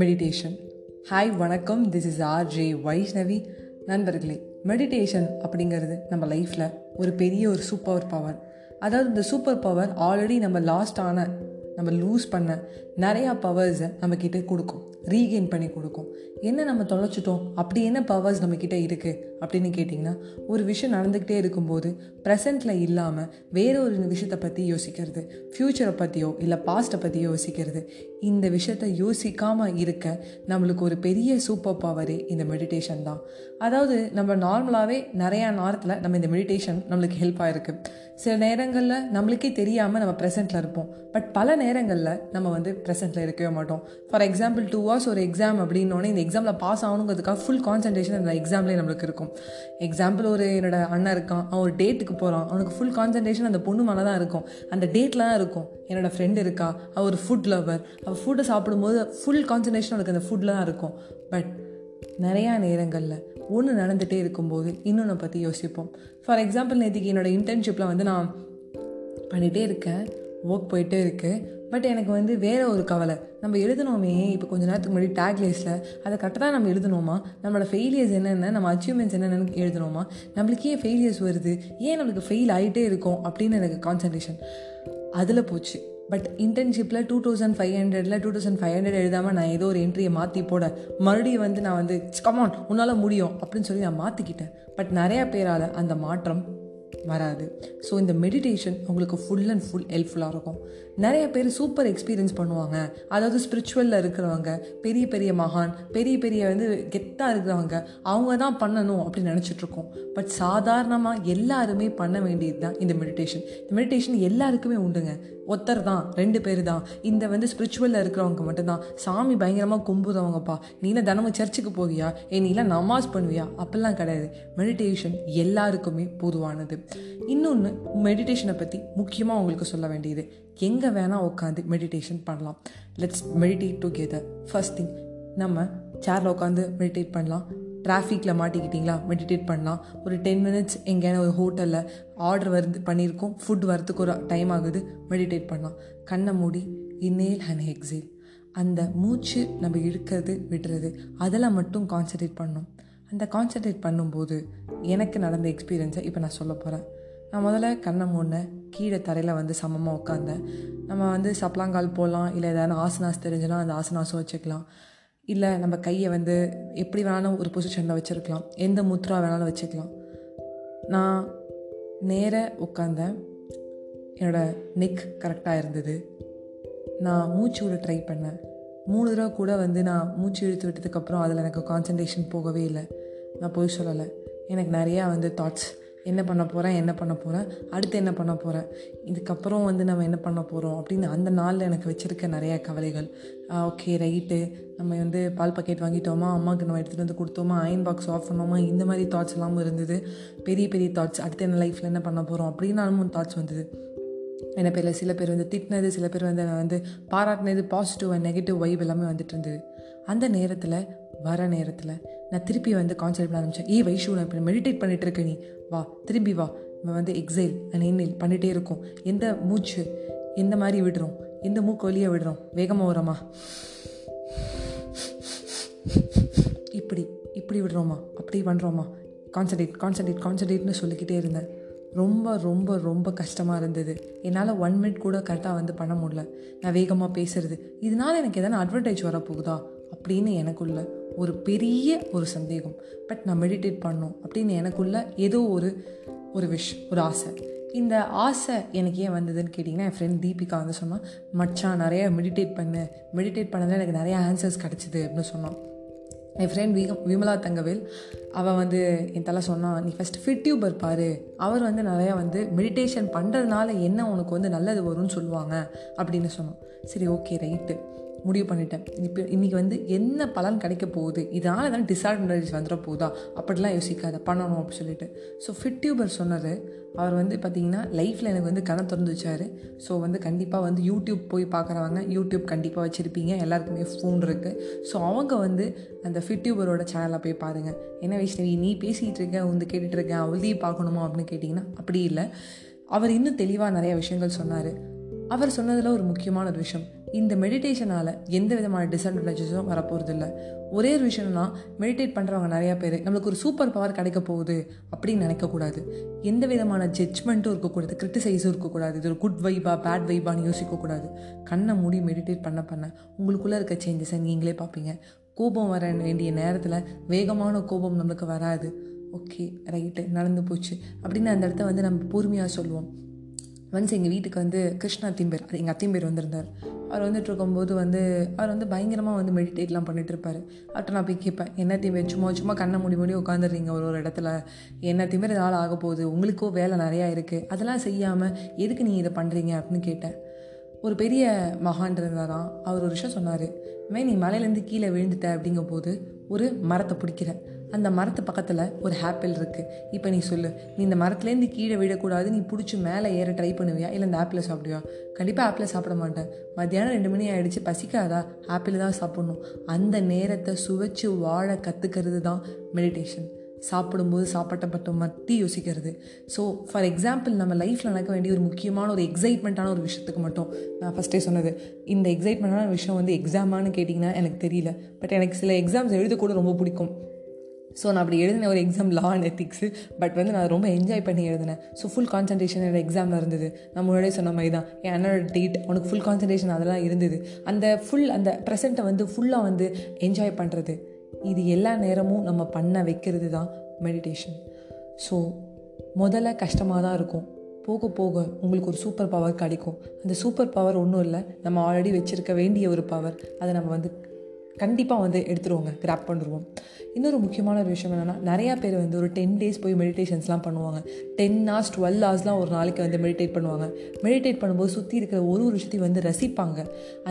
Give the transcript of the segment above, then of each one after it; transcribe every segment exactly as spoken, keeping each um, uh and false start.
Meditation. Hi, வணக்கம். This is R J Vaishnavi. நண்பர்களே, meditation அப்படிங்கிறது நம்ம லைஃப்பில் ஒரு பெரிய ஒரு சூப்பர் பவர். அதாவது இந்த சூப்பர் பவர் ஆல்ரெடி நம்ம லாஸ்ட் ஆன, நம்ம லூஸ் பண்ண நிறையா பவர்ஸை நம்மக்கிட்ட கொடுக்கும், ரீகெயின் பண்ணி கொடுக்கும். என்ன நம்ம தொலைச்சிட்டோம், அப்படி என்ன பவர்ஸ் நம்மக்கிட்ட இருக்குது அப்படின்னு கேட்டிங்கன்னா, ஒரு விஷயம் நடந்துக்கிட்டே இருக்கும்போது ப்ரெசென்ட்டில் இல்லாமல் வேறு ஒரு விஷயத்தை பற்றி யோசிக்கிறது, ஃப்யூச்சரை பற்றியோ இல்லை பாஸ்ட்டை பற்றியோ யோசிக்கிறது, இந்த விஷயத்தை யோசிக்காமல் இருக்க நம்மளுக்கு ஒரு பெரிய சூப்பர் பவரே இந்த மெடிடேஷன் தான். அதாவது நம்ம நார்மலாகவே நிறையா நேரத்தில் நம்ம இந்த மெடிடேஷன் நம்மளுக்கு ஹெல்ப் ஆகிருக்கு. சில நேரங்களில் நம்மளுக்கே தெரியாமல் நம்ம ப்ரெசென்ட்டில் இருப்போம், பட் பல நேரங்களில் நம்ம வந்து ப்ரெசென்ட்டில் இருக்கவே மாட்டோம். ஃபார் எக்ஸாம்பிள், டூ ஹவர்ஸ் ஒரு எக்ஸாம் அப்படின்னோடனே இந்த எக்ஸாமில் பாஸ் ஆகணுங்கிறதுக்காக ஃபுல் கான்சன்ட்ரேஷன் அந்த எக்ஸாம்லேயே நம்மளுக்கு இருக்கும். எக்ஸாம்பிள், ஒரு என்னோடய அண்ணன் இருக்கான், அவன் ஒரு டேட்டுக்கு போகிறான், அவனுக்கு ஃபுல் கான்சன்ட்ரேஷன் அந்த பொண்ணு மேலே தான் இருக்கும், அந்த டேட்டில் தான் இருக்கும். என்னோடய ஃப்ரெண்டு இருக்கா, அவள் ஒரு ஃபுட் லவர், அவள் ஃபுட்டை சாப்பிடும்போது ஃபுல் கான்சன்ட்ரேஷன் அவளுக்கு அந்த ஃபுட்டில் தான் இருக்கும். பட் நிறையா நேரங்களில் ஒன்று நடந்துகிட்டே இருக்கும்போது இன்னொன்று பற்றி யோசிப்போம். ஃபார் எக்ஸாம்பிள், நேற்றுக்கு என்னோடய இன்டர்ன்ஷிப்பில் வந்து நான் பண்ணிகிட்டே இருக்கேன், ஒர்க் போயிட்டே இருக்குது, பட் எனக்கு வந்து வேறு ஒரு கவலை. நம்ம எழுதணுமே இப்போ கொஞ்சம் நேரத்துக்கு முன்னாடி டேக் லிஸ்ட்டில், அதை கரெக்டாக நம்ம எழுதணுமா, நம்மளோட ஃபெயிலியர்ஸ் என்னென்ன, நம்ம அச்சீவ்மெண்ட்ஸ் என்னென்னு எழுதணுமா, நம்மளுக்கு ஏன் ஃபெயிலியர்ஸ் வருது, ஏன் நம்மளுக்கு ஃபெயில் ஆகிட்டே இருக்கும் அப்படின்னு எனக்கு கான்சன்ட்ரேஷன் அதில் போச்சு. பட் இன்டர்ன்ஷிப்பில் டூ தௌசண்ட் ஃபைவ் ஹண்ட்ரடில் டூ தௌசண்ட் ஃபைவ் ஹண்ட்ரட் எழுதாமல் நான் ஏதோ ஒரு என்ட்ரியை மாற்றி போட மறுபடியும் வந்து நான் வந்து கமான் உன்னால் முடியும் அப்படின்னு சொல்லி நான் மாற்றிக்கிட்டேன். பட் நிறையா பேரால் அந்த மாற்றம் வராது. ஸோ இந்த மெடிடேஷன் உங்களுக்கு ஃபுல் அண்ட் ஃபுல் ஹெல்ப்ஃபுல்லாக இருக்கும். நிறைய பேர் சூப்பர் எக்ஸ்பீரியன்ஸ் பண்ணுவாங்க. அதாவது ஸ்பிரிச்சுவலில் இருக்கிறவங்க, பெரிய பெரிய மகான், பெரிய பெரிய வந்து கெத்தாக இருக்கிறவங்க, அவங்க தான் பண்ணணும் அப்படின்னு நினச்சிட்ருக்கோம். பட் சாதாரணமாக எல்லாருமே பண்ண வேண்டியது தான் இந்த மெடிடேஷன். இந்த மெடிடேஷன் எல்லாருக்குமே உண்டுங்க, ஒருத்தர் தான், ரெண்டு பேர் தான். இந்த வந்து ஸ்பிரிச்சுவலில் இருக்கிறவங்க மட்டும்தான், சாமி பயங்கரமாக கும்புறவங்கப்பா, நீலாம் தினமும் சர்ச்சுக்கு போவியா, ஏ நீலாம் நமாஸ் பண்ணுவியா, அப்படிலாம் கிடையாது. மெடிடேஷன் எல்லாருக்குமே பொதுவானது. இன்னொன்று மெடிடேஷனை பற்றி முக்கியமாக உங்களுக்கு சொல்ல வேண்டியது, எங்கே வேணால் உட்காந்து மெடிடேஷன் பண்ணலாம். Let's meditate together. First thing, நம்ம சேரில் உட்காந்து மெடிடேட் பண்ணலாம். டிராஃபிக்கில் மாட்டிக்கிட்டிங்களா, மெடிடேட் பண்ணலாம். ஒரு டென் மினிட்ஸ் எங்கேயான ஒரு ஹோட்டலில் ஆர்டர் வருது பண்ணியிருக்கோம், ஃபுட் வரத்துக்கு ஒரு டைம் ஆகுது, மெடிடேட் பண்ணலாம். கண்ணை மூடி இன்ஹேல் அண்ட் எக்ஸேல், அந்த மூச்சு நம்ம இழுக்கிறது விடுறது அதெல்லாம் மட்டும் கான்சன்ட்ரேட் பண்ணணும். அந்த கான்சன்ட்ரேட் பண்ணும்போது எனக்கு நடந்த எக்ஸ்பீரியன்ஸை இப்போ நான் சொல்ல போகிறேன். நான் முதல்ல கண்ணை மூடினேன், கீழே தரையில் வந்து சமமாக உட்காந்தேன். நம்ம வந்து சப்ளாங்கால் போகலாம், இல்லை ஏதாவது ஆசனாஸ் தெரிஞ்சுனா அந்த ஆசனாஸும் வச்சுக்கலாம், இல்லை நம்ம கையை வந்து எப்படி வேணாலும் ஒரு பொசிஷனில் வச்சுருக்கலாம், எந்த முத்ரா வேணாலும் வச்சுக்கலாம். நான் நேர உட்காந்தேன், என்னோடய நெக் கரெக்டாக இருந்தது. நான் மூச்சு விட ட்ரை பண்ணேன், மூணு தடவை கூட வந்து நான் மூச்சு இழுத்து விட்டதுக்கப்புறம் அதில் எனக்கு கான்சன்ட்ரேஷன் போகவே இல்லை. நான் போய் சொல்லலை, எனக்கு நிறையா வந்து தாட்ஸ், என்ன பண்ண போகிறேன், என்ன பண்ண போகிறேன், அடுத்து என்ன பண்ண போகிறேன், இதுக்கப்புறம் வந்து நம்ம என்ன பண்ண போகிறோம் அப்படின்னு அந்த நாளில் எனக்கு வச்சுருக்க நிறையா கவலைகள். ஓகே ரைட்டு, நம்ம வந்து பால் பாக்கெட் வாங்கிட்டோமா, அம்மாவுக்கு நம்ம எடுத்துகிட்டு வந்து கொடுத்தோமா, அயன் பாக்ஸ் ஆஃப் பண்ணோமா, இந்த மாதிரி தாட்ஸ் எல்லாமும் இருந்தது. பெரிய பெரிய தாட்ஸ், அடுத்து என்ன லைஃப்பில் என்ன பண்ண போகிறோம் அப்படின்னாலும் தாட்ஸ் வந்தது. என்ன பேரில் சில பேர் வந்து திட்டினது, சில பேர் வந்து நான் வந்து பாராட்டினது, பாசிட்டிவ் அண்ட் நெகட்டிவ் வைப் எல்லாமே வந்துட்டு இருந்தது. அந்த நேரத்தில் வர நேரத்தில் நான் திருப்பி வந்து கான்சன்ட்ரேட் பண்ண ஆரம்பித்தேன். ஏ வைஷு, நான் இப்போ மெடிடேட் பண்ணிகிட்டு இருக்கேன், நீ வா, திரும்பி வா, நம்ம வந்து எக்ஸைல் அண்ட் இன்ஹேல் பண்ணிகிட்டே இருக்கோம். எந்த மூச்சு எந்த மாதிரி விடுறோம், எந்த மூக்கு வழியாக விடுறோம், வேகமாக விடுறோமா, இப்படி இப்படி விடுறோமா, அப்படி பண்ணுறோமா, கான்சன்ட்ரேட் கான்சன்ட்ரேட் கான்சன்ட்ரேட்னு சொல்லிக்கிட்டே இருந்தேன். ரொம்ப ரொம்ப ரொம்ப கஷ்டமாக இருந்தது. என்னால் ஒன் மினிட் கூட கரெக்டாக வந்து பண்ண முடியல. நான் வேகமாக பேசுகிறது இதனால் எனக்கு எதனா அட்வான்டேஜ் வரப்போகுதா அப்படின்னு எனக்குள்ள ஒரு பெரிய ஒரு சந்தேகம். பட் நான் மெடிடேட் பண்ணோம் அப்படின்னு எனக்குள்ள ஏதோ ஒரு ஒரு விஷ் ஒரு ஆசை. இந்த ஆசை எனக்கு ஏன் வந்ததுன்னு கேட்டிங்கன்னா, என் ஃப்ரெண்ட் தீபிகா வந்து சொன்னால், மச்சான் நிறையா மெடிடேட் பண்ணு, மெடிடேட் பண்ணதில் எனக்கு நிறையா ஆன்சர்ஸ் கிடச்சிது அப்படின்னு சொன்னான். என் ஃப்ரெண்ட் விக விமலா தங்கவேல், அவள் வந்து என் தலை சொன்னான், நீ ஃபஸ்ட்டு ஃபிட்யூபர் பாரு, அவர் வந்து நிறையா வந்து மெடிடேஷன் பண்ணுறதுனால என்ன உனக்கு வந்து நல்லது வரும்னு சொல்லுவாங்க அப்படின்னு சொன்னான். சரி ஓகே ரைட்டு, முடிவு பண்ணிட்டேன். இப்போ இன்றைக்கி வந்து என்ன பலன் கிடைக்க போகுது, இதனால் எதாவது டிஸ்அட்வான்டேஜ் வந்துட போகுதா அப்படிலாம் யோசிக்காத, பண்ணணும் அப்படின்னு சொல்லிட்டு. ஸோ ஃபிட்யூபர் சொன்னார், அவர் வந்து பார்த்திங்கன்னா லைஃப்பில் எனக்கு வந்து கணம் திறந்து வச்சார். ஸோ வந்து கண்டிப்பாக வந்து யூடியூப் போய் பார்க்குறவங்க, யூடியூப் கண்டிப்பாக வச்சுருப்பீங்க, எல்லாருக்குமே ஃபோன் இருக்குது. ஸோ அவங்க வந்து அந்த ஃபிட்யூபரோட சேனலை போய் பாருங்கள். என்ன வைஷ்ணவி நீ பேசிகிட்டு இருக்க, வந்து கேட்டுகிட்டு இருக்கேன், அவதியை பார்க்கணுமா அப்படின்னு கேட்டிங்கன்னா, அப்படி இல்லை, அவர் இன்னும் தெளிவாக நிறைய விஷயங்கள் சொன்னார். அவர் சொன்னதில் ஒரு முக்கியமான ஒரு விஷயம், இந்த மெடிடேஷனால் எந்த விதமான டிஸ்அட்வான்டேஜஸும் வரப்போகிறது இல்லை. ஒரே ஒரு விஷயம்னா, மெடிடேட் பண்ணுறவங்க நிறையா பேர் நம்மளுக்கு ஒரு சூப்பர் பவர் கிடைக்க போகுது அப்படின்னு நினைக்கக்கூடாது. எந்த விதமான ஜட்ஜ்மெண்ட்டும் இருக்கக்கூடாது, கிரிட்டிசைஸும் இருக்கக்கூடாது, இது ஒரு குட் வைபா பேட் வைபான்னு யோசிக்கக்கூடாது. கண்ணை மூடி மெடிடேட் பண்ண பண்ண உங்களுக்குள்ளே இருக்க சேஞ்சஸை நீங்களே பார்ப்பீங்க. கோபம் வர வேண்டிய நேரத்தில் வேகமான கோபம் நம்மளுக்கு வராது. ஓகே ரைட்டு நடந்து போச்சு அப்படின்னு அந்த இடத்த வந்து நம்ம பொறுமையாக சொல்லுவோம். ஒன்ஸ் எங்கள் வீட்டுக்கு வந்து கிருஷ்ணா தீம்பேர், அது எங்கள் அத்திம்பேர் வந்திருந்தார். அவர் வந்துட்டு இருக்கும்போது வந்து அவர் வந்து பயங்கரமாக வந்து மெடிடேட்லாம் பண்ணிகிட்டு இருப்பார். அப்படி நான் போய் கேட்பேன், என்ன தீம்பேர் சும்மா சும்மா கண்ணை மூடி மூடி உட்காந்துடுறீங்க ஒரு ஒரு இடத்துல, என்ன தீம்பேர் இதனால் ஆக போகுது, உங்களுக்கோ வேலை நிறையா இருக்குது, அதெல்லாம் செய்யாமல் எதுக்கு நீங்கள் இதை பண்ணுறீங்க அப்படின்னு கேட்டேன். ஒரு பெரிய மகான் இருந்தாராம். அவர் ஒரு விஷயம் சொன்னார், மே நீ மலையிலேருந்து கீழே விழுந்துட்ட அப்படிங்கும் போது ஒரு மரத்தை பிடிக்கிற, அந்த மரத்து பக்கத்தில் ஒரு ஆப்பிள் இருக்குது, இப்போ நீ சொல்லு, நீ இந்த மரத்துலேருந்து கீழே விடக்கூடாது, நீ பிடிச்சி மேலே ஏற ட்ரை பண்ணுவியா இல்லை இந்த ஆப்பிளை சாப்பிடுவியா? கண்டிப்பாக ஆப்பிளை சாப்பிட மாட்டேன், மத்தியானம் ரெண்டு மணி ஆகிடுச்சு பசிக்காதா, ஆப்பிள் தான் சாப்பிட்ணும். அந்த நேரத்தை சுவைச்சு வாழ கற்றுக்கிறது தான் மெடிடேஷன். சாப்பிடும்போது சாப்பாட்டை பற்றி மத்தி யோசிக்கிறது. ஸோ ஃபார் எக்ஸாம்பிள், நம்ம லைஃப்பில் நடக்க வேண்டிய ஒரு முக்கியமான ஒரு எக்ஸைட்மெண்ட்டான ஒரு விஷயத்துக்கு மட்டும் நான் ஃபஸ்ட்டே சொன்னது, இந்த எக்ஸைட்மெண்ட்டான விஷயம் வந்து எக்ஸாமானு கேட்டிங்கன்னா எனக்கு தெரியல, பட் எனக்கு சில எக்ஸாம்ஸ் எழுதக்கூட ரொம்ப பிடிக்கும். ஸோ நான் அப்படி எழுதின ஒரு exam law and ethics, but வந்து நான் ரொம்ப என்ஜாய் பண்ணி எழுதினேன். ஸோ ஃபுல் கான்சன்ட்ரேஷன் என்னோடய எக்ஸாமில் இருந்தது. நான் முன்னாடியே சொன்ன மாதிரி தான், என் அண்ணனோட டேட் அவனுக்கு ஃபுல் கான்சன்ட்ரேஷன் அதெல்லாம் இருந்தது. அந்த ஃபுல் அந்த ப்ரெசென்ட்டை வந்து ஃபுல்லாக வந்து என்ஜாய் பண்ணுறது, இது எல்லா நேரமும் நம்ம பண்ண வைக்கிறது தான் மெடிடேஷன். ஸோ முதல்ல கஷ்டமாக தான் இருக்கும், போக போக உங்களுக்கு ஒரு சூப்பர் பவர் கிடைக்கும். அந்த சூப்பர் பவர் ஒன்றும் இல்லை, நம்ம ஆல்ரெடி வச்சுருக்க வேண்டிய ஒரு பவர், அதை நம்ம வந்து கண்டிப்பாக வந்து எடுத்துருவோங்க, கிராப் பண்ணிடுவோம். இன்னொரு முக்கியமான ஒரு விஷயம் என்னென்னா, நிறையா பேர் வந்து ஒரு டென் டேஸ் போய் மெடிடேஷன்ஸ்லாம் பண்ணுவாங்க, டென் ஹார்ஸ் டுவெல் ஹார்ஸ்லாம் ஒரு நாளைக்கு வந்து மெடிடேட் பண்ணுவாங்க. மெடிடேட் பண்ணும்போது சுற்றி இருக்கிற ஒரு ஒரு விஷயத்தையும் வந்து ரசிப்பாங்க.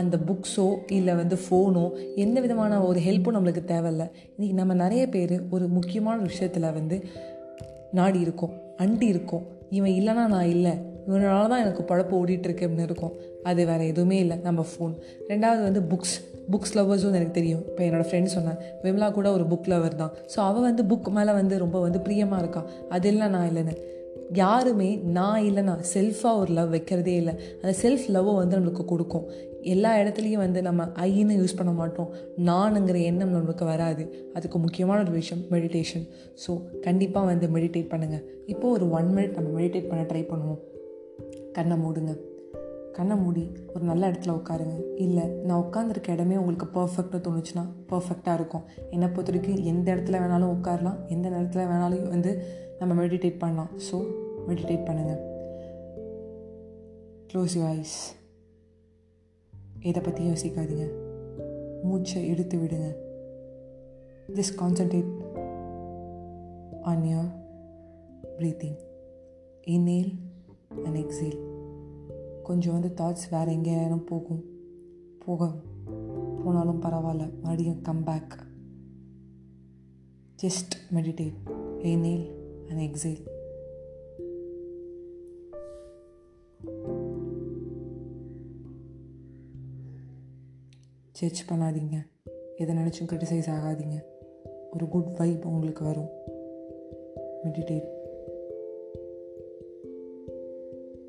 அந்த புக்ஸோ இல்லை வந்து ஃபோனோ எந்த விதமான ஒரு ஹெல்ப்பும் நம்மளுக்கு தேவையில்லை. இன்றைக்கி நம்ம நிறைய பேர் ஒரு முக்கியமான விஷயத்தில் வந்து நாடி இருக்கோம், அண்டி இருக்கோம், இவன் இல்லைனா நான் இல்லை, இவனால தான் எனக்கு பழப்பு ஓடிட்டுருக்கு அப்படின்னு இருக்கும். அது வேறு எதுவுமே இல்லை, நம்ம ஃபோன். ரெண்டாவது வந்து புக்ஸ், புக்ஸ் லவ்வர்ஸும் எனக்கு தெரியும். இப்போ என்னோடய ஃப்ரெண்ட் சொன்னேன், விமலா கூட ஒரு புக் லவர் தான். ஸோ அவள் வந்து புக் மேலே வந்து ரொம்ப வந்து பிரியமாக இருக்கா. அது இல்லை நான் இல்லைன்னு யாருமே நான் இல்லைன்னா செல்ஃபாக ஒரு லவ் வைக்கிறதே இல்லை. அந்த செல்ஃப் லவ்வை வந்து நம்மளுக்கு கொடுக்கும். எல்லா இடத்துலையும் வந்து நம்ம ஐன்னு யூஸ் பண்ண மாட்டோம், நானுங்கிற எண்ணம் நம்மளுக்கு வராது. அதுக்கு முக்கியமான ஒரு விஷயம் மெடிடேஷன். ஸோ கண்டிப்பாக வந்து மெடிடேட் பண்ணுங்கள். இப்போது ஒரு ஒன் மினிட் நம்ம மெடிடேட் பண்ண ட்ரை பண்ணுவோம். கண்ணை மூடுங்க, கண்ணை மூடி ஒரு நல்ல இடத்துல உட்காருங்க. இல்லை நான் உட்காந்துருக்க இடமே உங்களுக்கு பர்ஃபெக்டாக தோணுச்சுன்னா பர்ஃபெக்டாக இருக்கும். என்னை பொறுத்த வரைக்கும் எந்த இடத்துல வேணாலும் உட்காரலாம், எந்த நேரத்தில் வேணாலும் வந்து நம்ம மெடிடேட் பண்ணலாம். ஸோ மெடிடேட் பண்ணுங்கள். க்ளோஸ் யுவர் ஐஸ், எதை பற்றி யோசிக்காதீங்க, மூச்சை எடுத்து விடுங்க. Just concentrate on your breathing, inhale and exhale. கொஞ்சம் வந்து தாட்ஸ் வேறு எங்கேயும் போகும், போக போனாலும் பரவாயில்ல, மறுபடியும் comeback. Just meditate, inhale and exhale. Judge பண்ணாதீங்க, எதை நினச்சும் கிரிட்டிசைஸ் ஆகாதீங்க, ஒரு குட் வைப் உங்களுக்கு வரும். Meditate,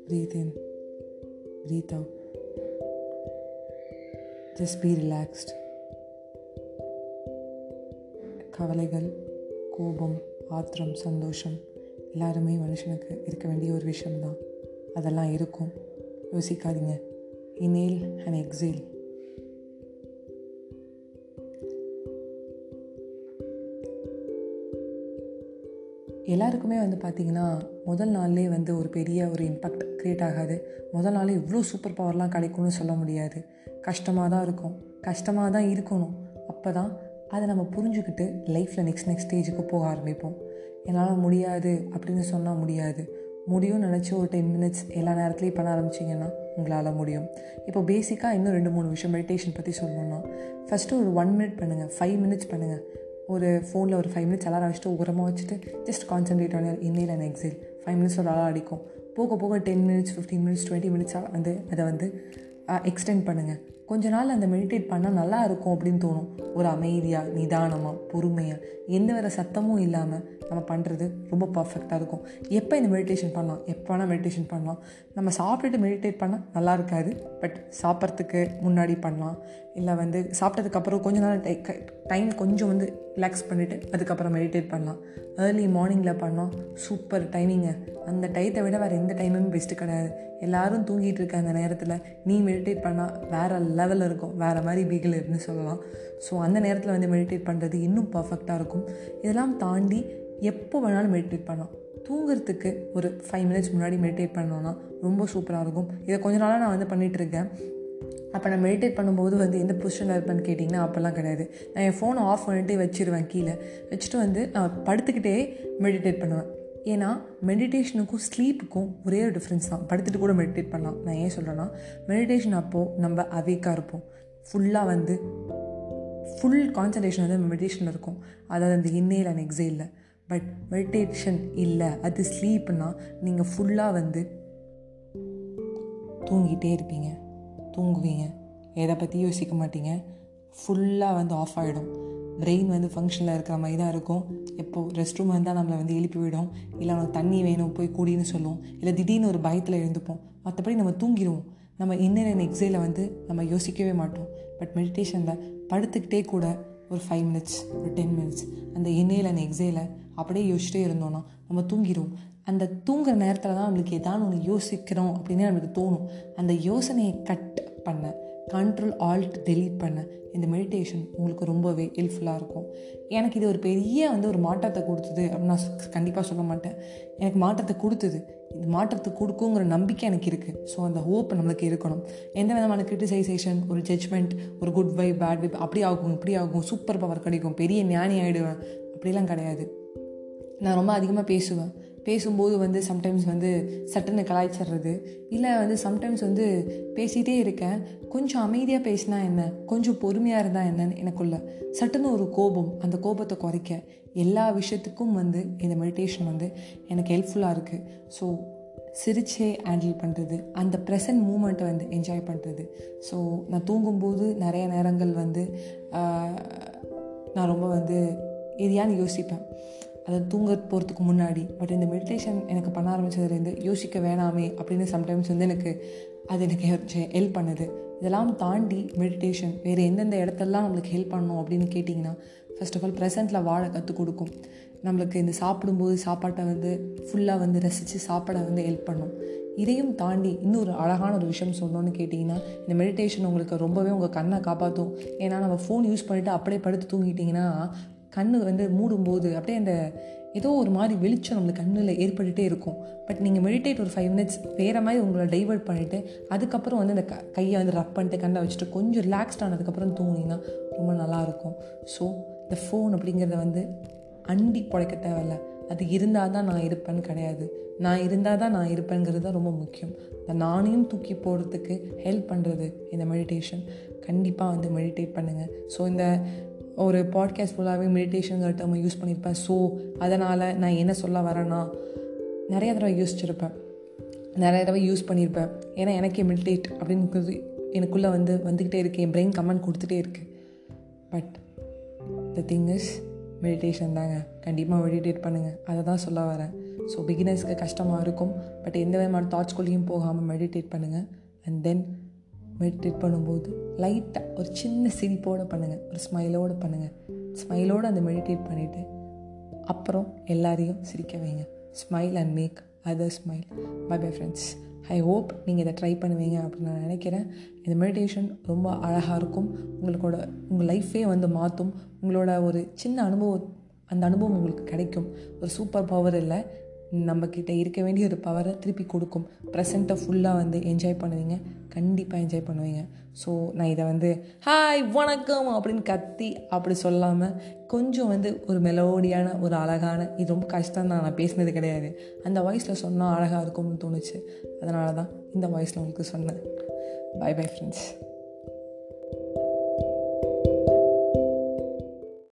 breathe in, breathe out, just be relaxed. கவலைகள், கோபம், ஆத்திரம், சந்தோஷம் எல்லாருமே மனுஷனுக்கு இருக்க வேண்டிய ஒரு விஷயம்தான், அதெல்லாம் இருக்கும், யோசிக்காதீங்க. inhale and exhale. எல்லாருக்குமே வந்து பார்த்திங்கன்னா முதல் நாள்லேயே வந்து ஒரு பெரிய ஒரு இம்பேக்ட் க்ரியேட் ஆகாது. முதல் நாளே இவ்வளோ சூப்பர் பவர்லாம் கிடைக்கும்னு சொல்ல முடியாது, கஷ்டமாக தான் இருக்கும், கஷ்டமாக தான் இருக்கணும். அப்போ தான் அதை நம்ம புரிஞ்சுக்கிட்டு லைஃப்பில் நெக்ஸ்ட் நெக்ஸ்ட் ஸ்டேஜுக்கு போக ஆரம்பிப்போம். என்னால் முடியாது அப்படின்னு சொன்னால் முடியாது, முடியும்னு நினச்சி ஒரு டென் மினிட்ஸ் எல்லா நேரத்துலையும் பண்ண ஆரம்பிச்சிங்கன்னா உங்களால் முடியும். இப்போ பேசிக்காக இன்னும் ரெண்டு மூணு விஷயம் மெடிடேஷன் பற்றி சொல்லணும்னா, ஃபஸ்ட்டு ஒரு ஒன் மினிட் பண்ணுங்கள், ஃபைவ் மினிட்ஸ் பண்ணுங்கள். ஒரு ஃபோனில் ஒரு ஃபைவ் மினிட்ஸ் அலாரம் வச்சுட்டு உரமாக வச்சுட்டு just concentrate on inhale and exhale. Five minutes ஒரு அலாரம் அடிக்கும், போக போக ten minutes fifteen minutes twenty மினிட்ஸாக வந்து அதை வந்து எக்ஸ்டெண்ட் பண்ணுங்கள். கொஞ்ச நாள் அந்த மெடிடேட் பண்ணால் நல்லா இருக்கும் அப்படின்னு தோணும். ஒரு அமைதியாக, நிதானமாக, பொறுமையாக, எந்த வேறு சத்தமும் இல்லாமல் நம்ம பண்ணுறது ரொம்ப பர்ஃபெக்டாக இருக்கும். எப்போ இந்த மெடிடேஷன் பண்ணலாம், எப்போ வேணால் மெடிடேஷன் பண்ணலாம். நம்ம சாப்பிட்டுட்டு மெடிடேட் பண்ணால் நல்லா இருக்காது, பட் சாப்பிட்றதுக்கு முன்னாடி பண்ணலாம். இல்லை வந்து சாப்பிட்டதுக்கப்புறம் கொஞ்ச நாள் டைம் கொஞ்சம் வந்து ரிலாக்ஸ் பண்ணிவிட்டு அதுக்கப்புறம் மெடிடேட் பண்ணலாம். ஏர்லி மார்னிங்கில் பண்ணோம் சூப்பர் டைமிங்கு. அந்த டயத்தை விட வேறு எந்த டைமும் பெஸ்ட்டு கிடையாது. எல்லோரும் தூங்கிட்டு இருக்க அந்த நேரத்தில் நீ மெடிடேட் பண்ணால் வேறு லெவலில் இருக்கும், வேறு மாதிரி பிகில் அப்படின்னு சொல்லலாம். ஸோ அந்த நேரத்தில் வந்து மெடிடேட் பண்ணுறது இன்னும் பர்ஃபெக்டாக இருக்கும். இதெல்லாம் தாண்டி எப்போ வேணாலும் மெடிடேட் பண்ணலாம். தூங்குறதுக்கு ஒரு ஃபைவ் மினிட்ஸ் முன்னாடி மெடிடேட் பண்ணோன்னா ரொம்ப சூப்பராக இருக்கும். இதை கொஞ்ச நாளாக நான் வந்து பண்ணிகிட்ருக்கேன். அப்போ நான் மெடிடேட் பண்ணும்போது வந்து எந்த பொசிஷனில் இருப்பேன்னு கேட்டிங்கன்னா அப்போல்லாம் கிடையாது. நான் என் ஃபோனை ஆஃப் பண்ணிட்டு வச்சுருவேன், கீழே வச்சுட்டு வந்து நான் படுத்துக்கிட்டே மெடிடேட் பண்ணுவேன். ஏன்னா மெடிடேஷனுக்கும் ஸ்லீப்புக்கும் ஒரே ஒரு டிஃப்ரென்ஸ் தான். படுத்துட்டு கூட மெடிடேட் பண்ணலாம். நான் ஏன் சொல்கிறேன்னா, மெடிடேஷன் அப்போது நம்ம அவேக்காக இருப்போம், ஃபுல்லாக வந்து ஃபுல் கான்சன்ட்ரேஷன் வந்து மெடிடேஷனில் இருக்கும், அதாவது அந்த இன்னேல் அண்ட் எக்ஸேலில். பட் மெடிடேஷன் இல்லை, அது ஸ்லீப்னால் நீங்கள் ஃபுல்லாக வந்து தூங்கிட்டே இருப்பீங்க, தூங்குவீங்க, எதை பற்றி யோசிக்க மாட்டீங்க, ஃபுல்லாக வந்து ஆஃப் ஆகிடும். பிரெயின் வந்து ஃபங்க்ஷனில் இருக்கிற மாதிரி தான் இருக்கும். எப்போது ரெஸ்ட் ரூம் வந்தால் நம்மளை வந்து எழுப்பி விடும், இல்லை அவனுக்கு தண்ணி வேணும் போய் கூடின்னு சொல்லுவோம், இல்லை திடீர்னு ஒரு பயத்தில் எழுந்துப்போம். மற்றபடி நம்ம தூங்கிடுவோம். நம்ம இன்னர் அண்ட் எக்ஸைல வந்து நம்ம யோசிக்கவே மாட்டோம். பட் மெடிடேஷனில் படுத்துக்கிட்டே கூட ஒரு ஃபைவ் மினிட்ஸ், ஒரு டென் மினிட்ஸ் அந்த இன்னேல் அண்ட் எக்ஸைல அப்படியே யோசிச்சுட்டே இருந்தோன்னா நம்ம தூங்கிடுவோம். அந்த தூங்குற நேரத்தில் தான் நம்மளுக்கு ஏதாவது ஒன்று யோசிக்கிறோம் அப்படின்னு நம்மளுக்கு தோணும். அந்த யோசனையை கட் பண்ண, கண்ட்ரோல் ஆல்ட் டெலீட் பண்ண இந்த மெடிடேஷன் உங்களுக்கு ரொம்பவே ஹெல்ப்ஃபுல்லாக இருக்கும். எனக்கு இது ஒரு பெரிய வந்து ஒரு மாற்றத்தை கொடுத்தது அப்படின்னு நான் கண்டிப்பாக சொல்ல மாட்டேன். எனக்கு மாற்றத்தை கொடுத்தது, இது மாற்றத்தை கொடுக்குங்கிற நம்பிக்கை எனக்கு இருக்குது. ஸோ அந்த ஹோப் நம்மளுக்கு இருக்கணும். எந்த விதமான கிரிட்டிசைசேஷன், ஒரு ஜட்ஜ்மெண்ட், ஒரு குட் வைப், பேட் வைப், அப்படி ஆகும் இப்படி ஆகும், சூப்பர் பவர் கிடைக்கும், பெரிய ஞானி ஆகிடுவேன் அப்படிலாம் கிடையாது. நான் ரொம்ப அதிகமாக பேசுவேன். பேசும்போது வந்து சம்டைம்ஸ் வந்து சட்டுன்னு கலாய்ச்சிடுறது, இல்லை வந்து சம்டைம்ஸ் வந்து பேசிகிட்டே இருக்கேன், கொஞ்சம் அமைதியாக பேசினா என்ன, கொஞ்சம் பொறுமையாக இருந்தால் என்னன்னு எனக்குள்ள சட்டுன்னு ஒரு கோபம். அந்த கோபத்தை குறைக்க எல்லா விஷயத்துக்கும் வந்து இந்த மெடிடேஷன் வந்து எனக்கு ஹெல்ப்ஃபுல்லாக இருக்குது. ஸோ சிரிச்சே ஹேண்டில் பண்ணுறது, அந்த ப்ரெசன்ட் மூமெண்ட்டை வந்து என்ஜாய் பண்ணுறது. ஸோ நான் தூங்கும்போது நிறைய நேரங்கள் வந்து நான் ரொம்ப வந்து எதையான்னு யோசிப்பேன், அதை தூங்க போகிறதுக்கு முன்னாடி. பட் இந்த மெடிடேஷன் எனக்கு பண்ண ஆரம்பித்ததுலேருந்து யோசிக்க வேணாமே அப்படின்னு சம்டைம்ஸ் வந்து எனக்கு அது எனக்கு ஹெல்ப் பண்ணுது. இதெல்லாம் தாண்டி மெடிடேஷன் வேறு எந்தெந்த இடத்துலலாம் நம்மளுக்கு ஹெல்ப் பண்ணணும் அப்படின்னு கேட்டிங்கன்னா, ஃபர்ஸ்ட் ஆஃப் ஆல் ப்ரெசென்ட்டில் வாழ கற்றுக் கொடுக்கும். நம்மளுக்கு இந்த சாப்பிடும்போது சாப்பாட்டை வந்து ஃபுல்லாக வந்து ரசித்து சாப்பிட வந்து ஹெல்ப் பண்ணும். இதையும் தாண்டி இன்னொரு அழகான ஒரு விஷயம் சொன்னோன்னு கேட்டிங்கன்னா, இந்த மெடிடேஷன் உங்களுக்கு ரொம்பவே உங்கள் கண்ணை காப்பாற்றும். ஏன்னா நம்ம ஃபோன் யூஸ் பண்ணிவிட்டு அப்படியே படுத்து தூங்கிட்டிங்கன்னா கண்ணு வந்து மூடும்போது அப்படியே அந்த ஏதோ ஒரு மாதிரி வெளிச்சம் நம்மளுக்கு கண்ணில் ஏற்பட்டுகிட்டே இருக்கும். பட் நீங்கள் மெடிடேட் ஒரு ஃபைவ் மினிட்ஸ் வேறு மாதிரி உங்களை டைவர்ட் பண்ணிவிட்டு அதுக்கப்புறம் வந்து அந்த க கையை வந்து ரப் பண்ணிட்டு கண்ணை வச்சுட்டு கொஞ்சம் ரிலாக்ஸ்ட் ஆனதுக்கப்புறம் தூங்கினீங்கன்னா ரொம்ப நல்லாயிருக்கும். ஸோ இந்த ஃபோன் அப்படிங்கிறத வந்து அண்டி பொழைக்க தேவையில்லை. அது இருந்தால் தான் நான் இருப்பேன்னு கிடையாது, நான் இருந்தால் தான் நான் இருப்பேங்கிறது தான் ரொம்ப முக்கியம். அந்த நானையும் தூக்கி போடுறதுக்கு ஹெல்ப் பண்ணுறது இந்த மெடிடேஷன். கண்டிப்பாக வந்து மெடிடேட் பண்ணுங்கள். ஸோ இந்த ஒரு பாட்காஸ்ட் ஃபுல்லாகவே மெடிடேஷனுங்கிற டேர்மை யூஸ் பண்ணியிருப்பேன். ஸோ அதனால் நான் என்ன சொல்ல வரேன்னா, நிறையா தடவை யோசிச்சிருப்பேன், நிறையா தடவை யூஸ் பண்ணியிருப்பேன். ஏன்னா எனக்கே மெடிடேட் அப்படின்னு எனக்குள்ளே வந்து வந்துக்கிட்டே இருக்குது, என் பிரெயின் கமெண்ட் கொடுத்துட்டே இருக்குது. But the thing is meditation தாங்க. கண்டிப்பாக மெடிடேட் பண்ணுங்கள், அதை தான் சொல்ல வரேன். ஸோ பிகினர்ஸ்க்கு கஷ்டமாக இருக்கும், பட் எந்த விதமான தாட்ஸ்குள்ளேயும் போகாமல் மெடிடேட் பண்ணுங்கள். அண்ட் தென் மெடிடேட் பண்ணும்போது லைட்டாக ஒரு சின்ன சிரிப்போடு பண்ணுங்கள், ஒரு ஸ்மைலோடு பண்ணுங்கள். ஸ்மைலோடு அந்த மெடிடேட் பண்ணிவிட்டு அப்புறம் எல்லாரையும் சிரிக்க வைங்க. Smile and make other smile. Bye bye friends. I hope நீங்கள் இதை ட்ரை பண்ணுவீங்க அப்படின்னு நான் நினைக்கிறேன். இந்த மெடிடேஷன் ரொம்ப அழகாக இருக்கும். உங்களோட உங்கள் லைஃபே வந்து மாற்றும். உங்களோட ஒரு சின்ன அனுபவம், அந்த அனுபவம் உங்களுக்கு கிடைக்கும். ஒரு சூப்பர் பவர் இல்லை, நம்மக்கிட்ட இருக்க வேண்டிய ஒரு பவரை திருப்பி கொடுக்கும். ப்ரெசென்ட்டை ஃபுல்லாக வந்து என்ஜாய் பண்ணுவீங்க, கண்டிப்பாக என்ஜாய் பண்ணுவீங்க. ஸோ நான் இதை வந்து ஹாய் வணக்கம் அப்படின்னு கத்தி அப்படி சொல்லாமல் கொஞ்சம் வந்து ஒரு மெலோடியான ஒரு அழகான, இது ரொம்ப கஷ்டம் தான், நான் பேசினது கிடையாது, அந்த வாய்ஸில் சொன்னால் அழகாக இருக்கும்னு தோணுச்சு. அதனால தான் இந்த வாய்ஸில் உங்களுக்கு சொன்னேன். Bye bye friends.